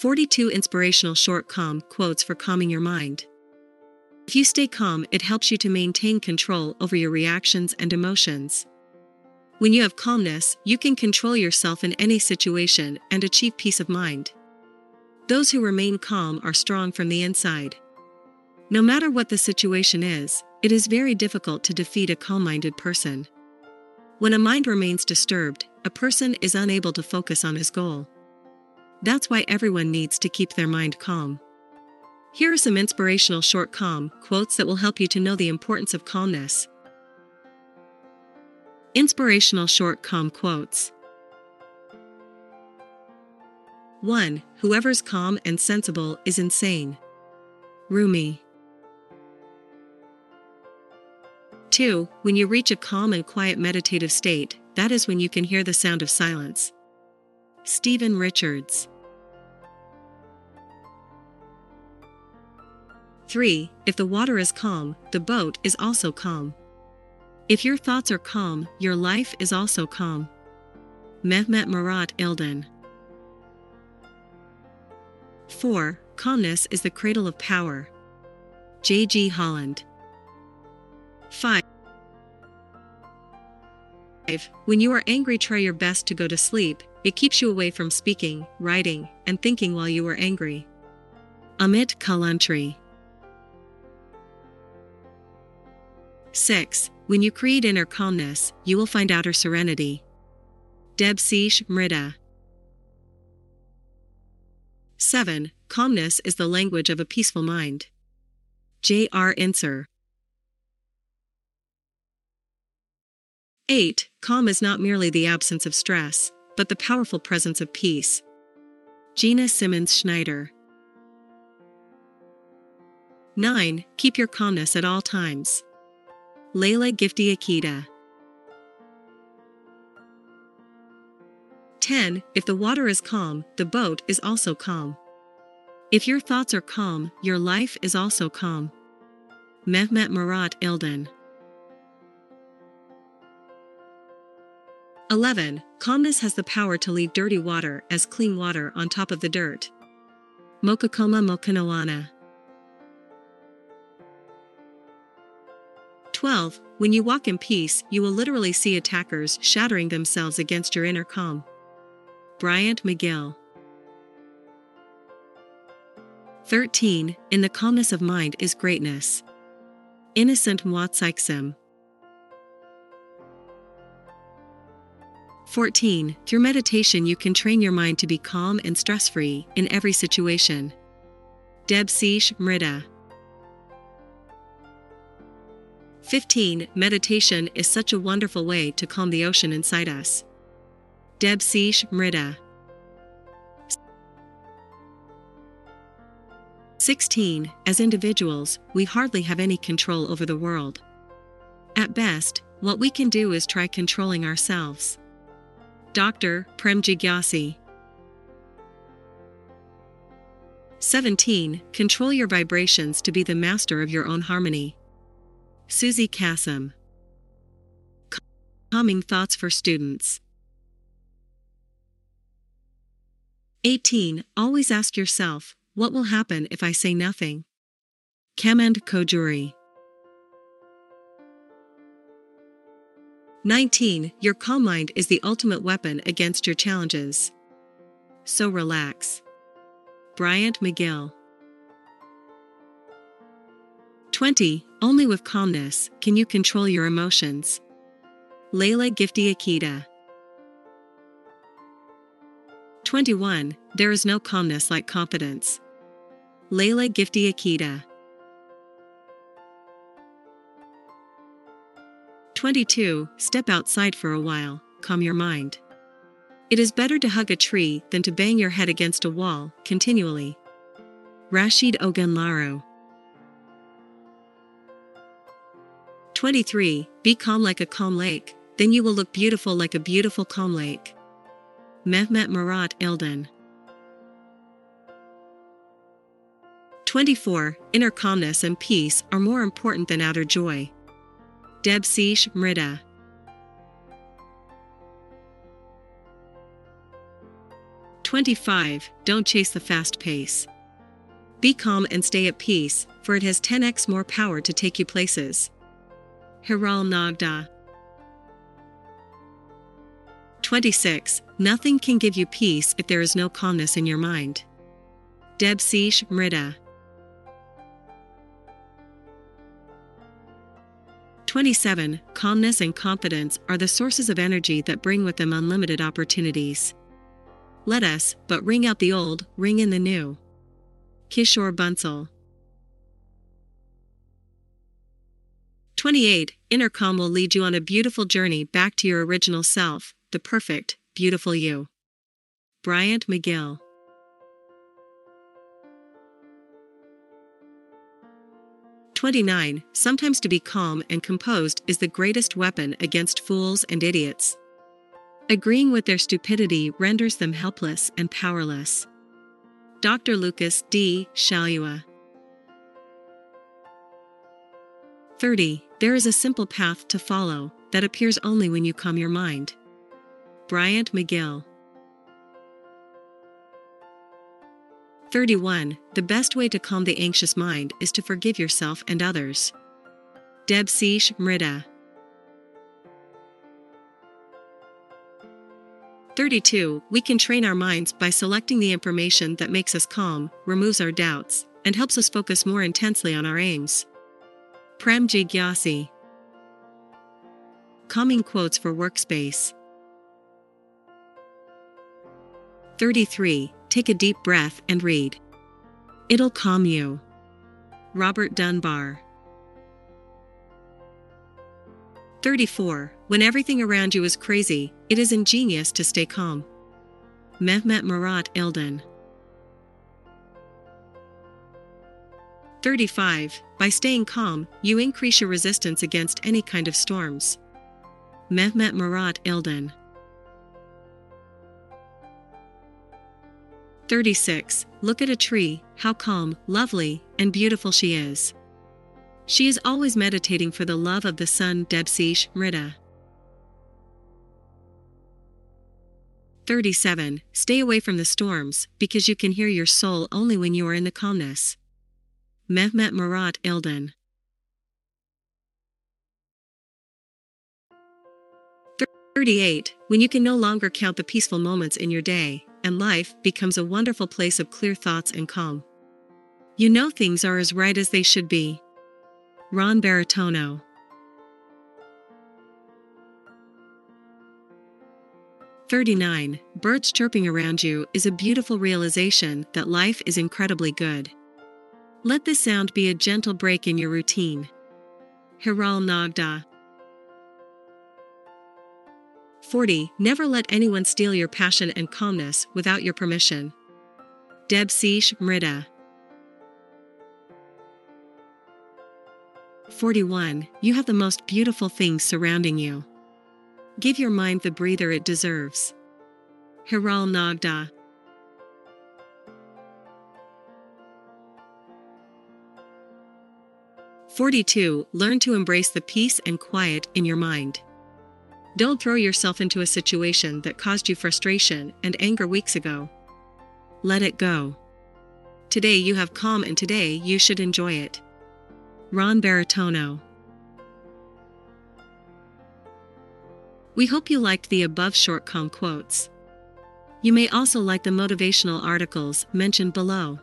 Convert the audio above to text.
42 Inspirational Short Calm Quotes for Calming Your Mind. If you stay calm, it helps you to maintain control over your reactions and emotions. When you have calmness, you can control yourself in any situation and achieve peace of mind. Those who remain calm are strong from the inside. No matter what the situation is, it is very difficult to defeat a calm-minded person. When a mind remains disturbed, a person is unable to focus on his goal. That's why everyone needs to keep their mind calm. Here are some inspirational short calm quotes that will help you to know the importance of calmness. Inspirational short calm quotes. 1. Whoever's calm and sensible is insane. Rumi. 2. When you reach a calm and quiet meditative state, that is when you can hear the sound of silence. Stephen Richards. 3. If the water is calm, the boat is also calm. If your thoughts are calm, your life is also calm. Mehmet Murat Ildan. 4. Calmness is the cradle of power. J.G. Holland. 5. When you are angry, try your best to go to sleep. It keeps you away from speaking, writing, and thinking while you are angry. Amit Kalantri. 6. When you create inner calmness, you will find outer serenity. Debashish Mridha. 7. Calmness is the language of a peaceful mind. J. R. Inser. 8. Calm is not merely the absence of stress, but the powerful presence of peace. Gina Simmons Schneider. 9. Keep your calmness at all times. Lailah Gifty Akita. 10. If the water is calm, the boat is also calm. If your thoughts are calm, your life is also calm. Mehmet Murat Ildan. 11. Calmness has the power to leave dirty water as clean water on top of the dirt. Mokokoma Mokoka'a. 12. When you walk in peace, you will literally see attackers shattering themselves against your inner calm. Bryant McGill. 13. In the calmness of mind is greatness. Innocent Mwatsaiksim. 14. Through meditation you can train your mind to be calm and stress-free in every situation. Debashish Mridha. 15. Meditation is such a wonderful way to calm the ocean inside us. Debashish Mridha. 16. As individuals, we hardly have any control over the world. At best, what we can do is try controlling ourselves. Dr. Prem Jagyasi. 17. Control your vibrations to be the master of your own harmony. Susie Kassem. Calming Thoughts for Students. 18. Always ask yourself, what will happen if I say nothing? Kamand Kojuri. 19. Your calm mind is the ultimate weapon against your challenges. So relax. Bryant McGill. 20. Only with calmness can you control your emotions. Lailah Gifty Akita. 21. There is no calmness like confidence. Lailah Gifty Akita. 22. Step outside for a while, calm your mind. It is better to hug a tree than to bang your head against a wall continually. Rashid Ogunlaru. 23. Be calm like a calm lake, then you will look beautiful like a beautiful calm lake. Mehmet Murat Ildan. 24. Inner calmness and peace are more important than outer joy. Debashish Mridha. 25. Don't chase the fast pace. Be calm and stay at peace, for it has 10x more power to take you places. Hiral Nagda. 26. Nothing can give you peace if there is no calmness in your mind. Debashish Mridha. 27. Calmness and confidence are the sources of energy that bring with them unlimited opportunities. Let us but ring out the old, ring in the new. Kishore Bunsel. 28. Inner calm will lead you on a beautiful journey back to your original self, the perfect, beautiful you. Bryant McGill. 29. Sometimes to be calm and composed is the greatest weapon against fools and idiots. Agreeing with their stupidity renders them helpless and powerless. Dr. Lucas D. Shalua. 30. There is a simple path to follow that appears only when you calm your mind. Bryant McGill. 31. The best way to calm the anxious mind is to forgive yourself and others. Debashish Mridha. 32. We can train our minds by selecting the information that makes us calm, removes our doubts, and helps us focus more intensely on our aims. Prem Jagyasi. Calming quotes for workspace. 33. Take a deep breath and read. It'll calm you. Robert Dunbar. 34. When everything around you is crazy, it is ingenious to stay calm. Mehmet Murat Ildan. 35. By staying calm, you increase your resistance against any kind of storms. Mehmet Murat Ildan. 36. Look at a tree, how calm, lovely, and beautiful she is. She is always meditating for the love of the sun. Debashish Mridha. 37. Stay away from the storms, because you can hear your soul only when you are in the calmness. Mehmet Murat Ildan. 38. When you can no longer count the peaceful moments in your day, and life becomes a wonderful place of clear thoughts and calm. You know things are as right as they should be. Ron Baritono. 39. Birds chirping around you is a beautiful realization that life is incredibly good. Let this sound be a gentle break in your routine. Hiral Nagda. 40. Never let anyone steal your passion and calmness without your permission. Debashish Mridha. 41. You have the most beautiful things surrounding you. Give your mind the breather it deserves. Hiral Nagda. 42. Learn to embrace the peace and quiet in your mind. Don't throw yourself into a situation that caused you frustration and anger weeks ago. Let it go. Today you have calm, and today you should enjoy it. Ron Baritono. We hope you liked the above short calm quotes. You may also like the motivational articles mentioned below.